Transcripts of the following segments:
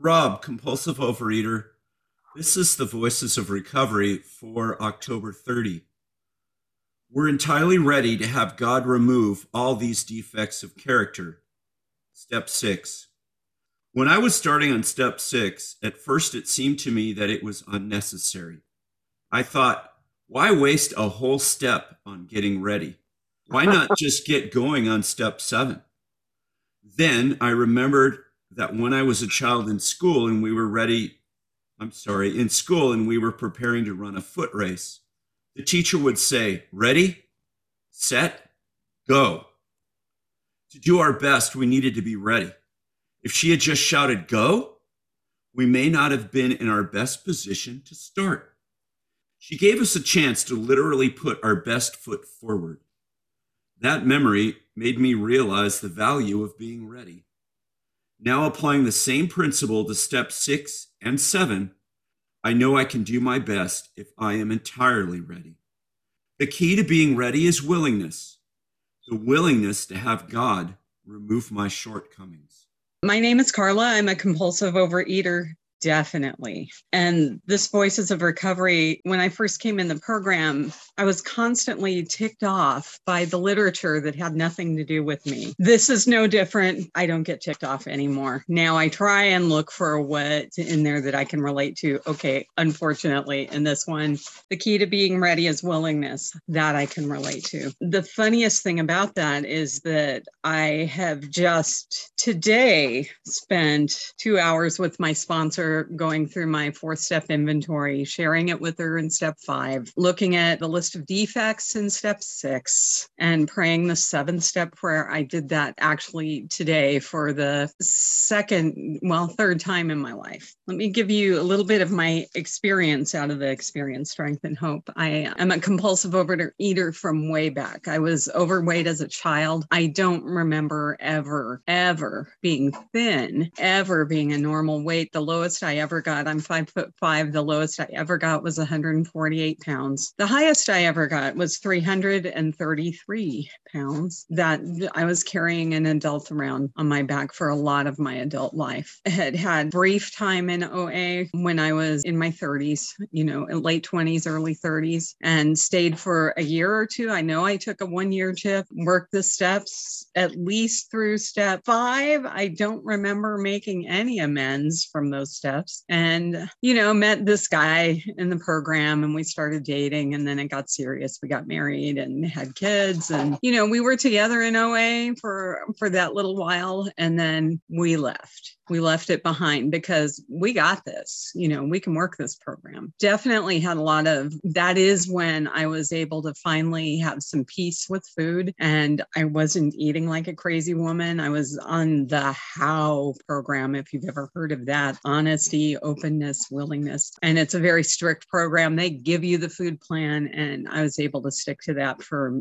Rob, compulsive overeater. This is the Voices of Recovery for October 30. We're entirely ready to have God remove all these defects of character. Step 6. When I was starting on step 6, at first it seemed to me that it was unnecessary. I thought, why waste a whole step on getting ready? Why not just get going on step 7? Then I remembered that when I was a child in school and we were preparing to run a foot race, the teacher would say, ready, set, go. To do our best, we needed to be ready. If she had just shouted, go, we may not have been in our best position to start. She gave us a chance to literally put our best foot forward. That memory made me realize the value of being ready. Now applying the same principle to step 6 and 7, I know I can do my best if I am entirely ready. The key to being ready is willingness, the willingness to have God remove my shortcomings. My name is Carla. I'm a compulsive overeater, definitely. And this Voices of Recovery, when I first came in the program, I was constantly ticked off by the literature that had nothing to do with me. This is no different. I don't get ticked off anymore. Now I try and look for what's in there that I can relate to. Okay, unfortunately, in this one, the key to being ready is willingness. That I can relate to. The funniest thing about that is that I have just today spent 2 hours with my sponsor going through my 4-step inventory, sharing it with her in step 5, looking at the list of defects in step 6 and praying the 7-step prayer. I did that actually today for the third time in my life. Let me give you a little bit of my experience out of the experience, Strength and Hope. I am a compulsive overeater from way back. I was overweight as a child. I don't remember ever being thin, ever being a normal weight. The lowest I ever got, I'm 5'5". The lowest I ever got was 148 pounds. The highest I ever got was 333 pounds that I was carrying an adult around on my back for a lot of my adult life. I had brief time in OA when I was in my 30s, late 20s, early 30s, and stayed for a year or two. I know I took a 1-year shift, worked the steps at least through step 5. I don't remember making any amends from those steps. And, met this guy in the program and we started dating, and then it got serious. We got married and had kids, and we were together in OA for that little while, and then we left it behind because we got this, we can work this program. Definitely had a lot of, that is when I was able to finally have some peace with food. And I wasn't eating like a crazy woman. I was on the HOW program, if you've ever heard of that: honesty, openness, willingness. And it's a very strict program. They give you the food plan, and I was able to stick to that for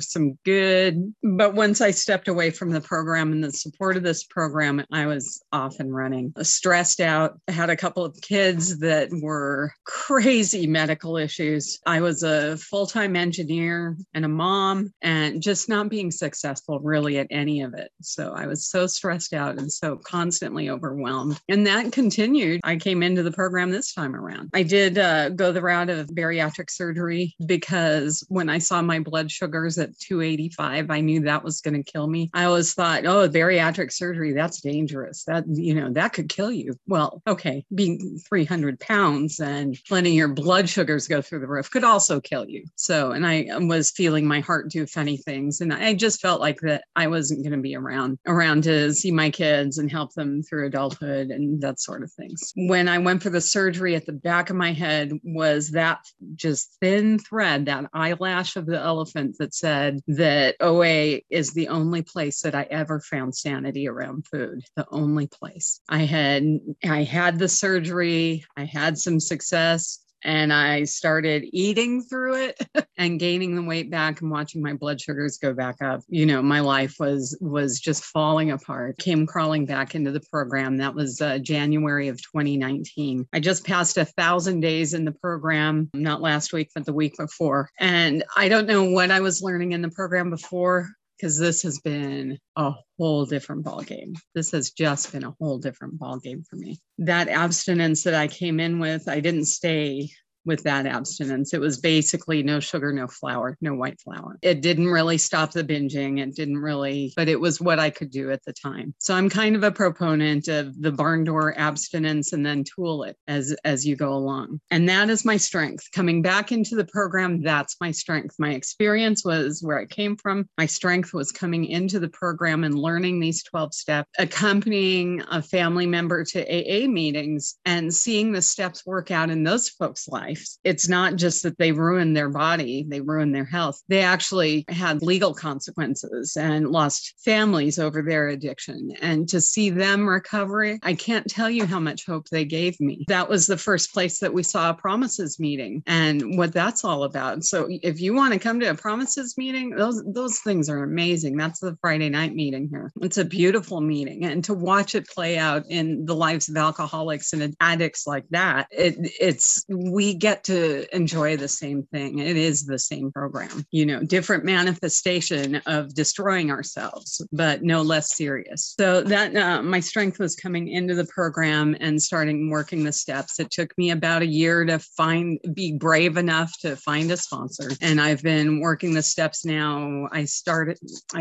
some good. But once I stepped away from the program and the support of this program, I was off and running, stressed out. I had a couple of kids that were crazy medical issues. I was a full-time engineer and a mom, and just not being successful really at any of it. So I was so stressed out and so constantly overwhelmed. And that continued. I came into the program this time around. I did go the route of bariatric surgery because when I saw my blood sugars at 285, I knew that was going to kill me. I always thought, oh, bariatric surgery, that's dangerous. That, that could kill you. Well, okay, being 300 pounds and letting your blood sugars go through the roof could also kill you. So, and I was feeling my heart do funny things. And I just felt like that I wasn't going to be around to see my kids and help them through adulthood and that sort of things. When I went for the surgery, at the back of my head was that just thin thread, that eyelash of the elephant that said that OA is the only place that I ever found sanity around food. The only place. I had the surgery, I had some success, and I started eating through it and gaining the weight back and watching my blood sugars go back up. My life was just falling apart. Came crawling back into the program. That was January of 2019. I just passed 1,000 days in the program, not last week, but the week before. And I don't know what I was learning in the program before. because this has been a whole different ballgame. This has just been a whole different ballgame for me. That abstinence that I came in with, I didn't stay with that abstinence. It was basically no sugar, no flour, no white flour. It didn't really stop the binging. It didn't really, but it was what I could do at the time. So I'm kind of a proponent of the barn door abstinence and then tool it as you go along. And that is my strength. Coming back into the program, that's my strength. My experience was where I came from. My strength was coming into the program and learning these 12 steps, accompanying a family member to AA meetings and seeing the steps work out in those folks' lives. It's not just that they ruined their body, they ruined their health. They actually had legal consequences and lost families over their addiction. And to see them recover, I can't tell you how much hope they gave me. That was the first place that we saw a Promises meeting and what that's all about. So if you want to come to a Promises meeting, those things are amazing. That's the Friday night meeting here. It's a beautiful meeting. And to watch it play out in the lives of alcoholics and addicts like that, we get to enjoy the same thing. It is the same program, you know, different manifestation of destroying ourselves, but no less serious. So that my strength was coming into the program and starting working the steps. It took me about a year to be brave enough to find a sponsor. And I've been working the steps now. I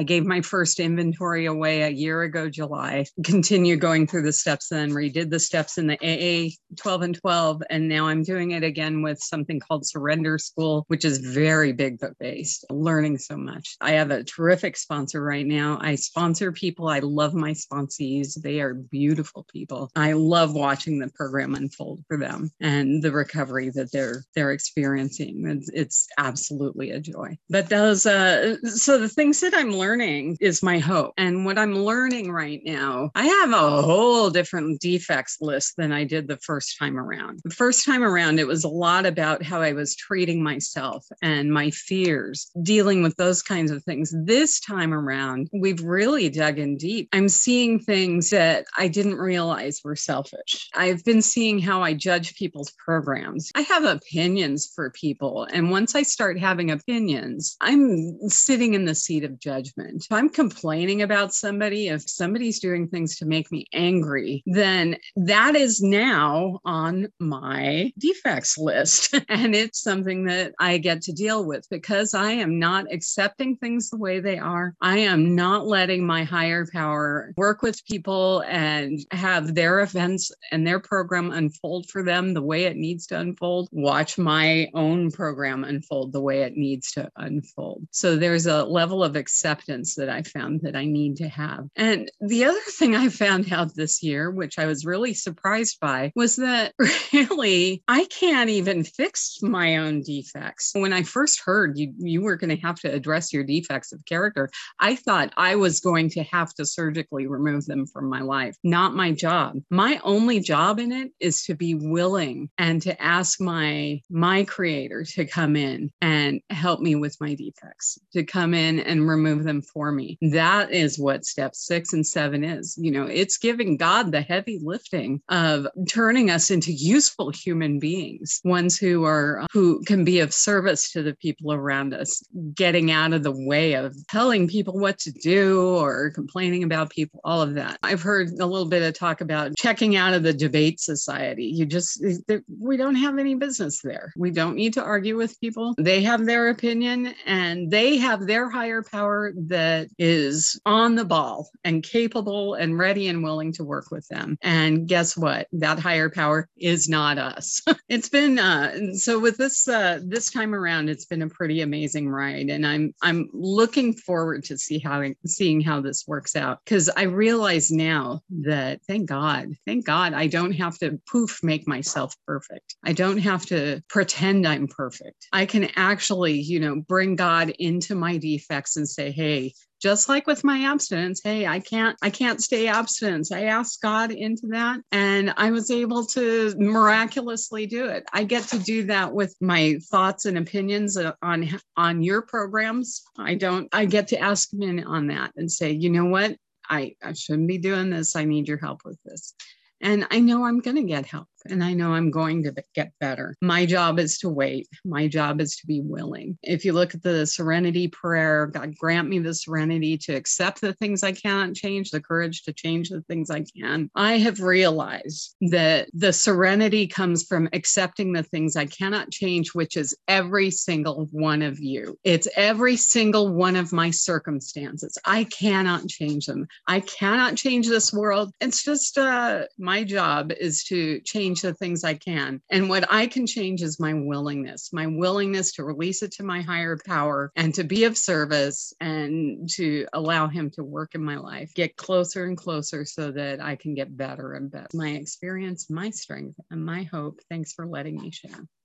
gave my first inventory away a year ago, July, continue going through the steps, then redid the steps in the AA 12 and 12. And now I'm doing it again with something called Surrender School, which is very big book based, learning so much. I have a terrific sponsor right now. I sponsor people. I love my sponsees. They are beautiful people. I love watching the program unfold for them and the recovery that they're experiencing. It's absolutely a joy. But so the things that I'm learning is my hope. And what I'm learning right now, I have a whole different defects list than I did the first time around. The first time around, it was a lot about how I was treating myself and my fears, dealing with those kinds of things. This time around, we've really dug in deep. I'm seeing things that I didn't realize were selfish. I've been seeing how I judge people's programs. I have opinions for people. And once I start having opinions, I'm sitting in the seat of judgment. If I'm complaining about somebody, if somebody's doing things to make me angry, then that is now on my defects list. And it's something that I get to deal with because I am not accepting things the way they are. I am not letting my higher power work with people and have their events and their program unfold for them the way it needs to unfold. Watch my own program unfold the way it needs to unfold. So there's a level of acceptance that I found that I need to have. And the other thing I found out this year, which I was really surprised by, was that really I can't even fix my own defects. When I first heard you were going to have to address your defects of character, I thought I was going to have to surgically remove them from my life. Not my job. My only job in it is to be willing and to ask my creator to come in and help me with my defects, to come in and remove them for me. That is what step 6 and 7 is. You know, it's giving God the heavy lifting of turning us into useful human beings, ones who can be of service to the people around us, getting out of the way of telling people what to do or complaining about people, all of that. I've heard a little bit of talk about checking out of the debate society. We don't have any business there. We don't need to argue with people. They have their opinion and they have their higher power that is on the ball and capable and ready and willing to work with them. And guess what? That higher power is not us. It's been so with this time around, it's been a pretty amazing ride, and I'm looking forward to seeing how this works out, because I realize now that thank God I don't have to make myself perfect. I don't have to pretend I'm perfect. I can actually, you know, bring God into my defects and say, hey, just like with my abstinence, hey, I can't stay abstinent. I asked God into that and I was able to miraculously do it. I get to do that with my thoughts and opinions on your programs. I get to ask him in on that and say, you know what? I shouldn't be doing this. I need your help with this. And I know I'm going to get help and I know I'm going to get better. My job is to wait. My job is to be willing. If you look at the serenity prayer, God grant me the serenity to accept the things I cannot change, the courage to change the things I can. I have realized that the serenity comes from accepting the things I cannot change, which is every single one of you. It's every single one of my circumstances. I cannot change them. I cannot change this world. It's just my job is to change the things I can. And what I can change is my willingness to release it to my higher power and to be of service and to allow him to work in my life, get closer and closer so that I can get better and better. My experience, my strength, and my hope. Thanks for letting me share.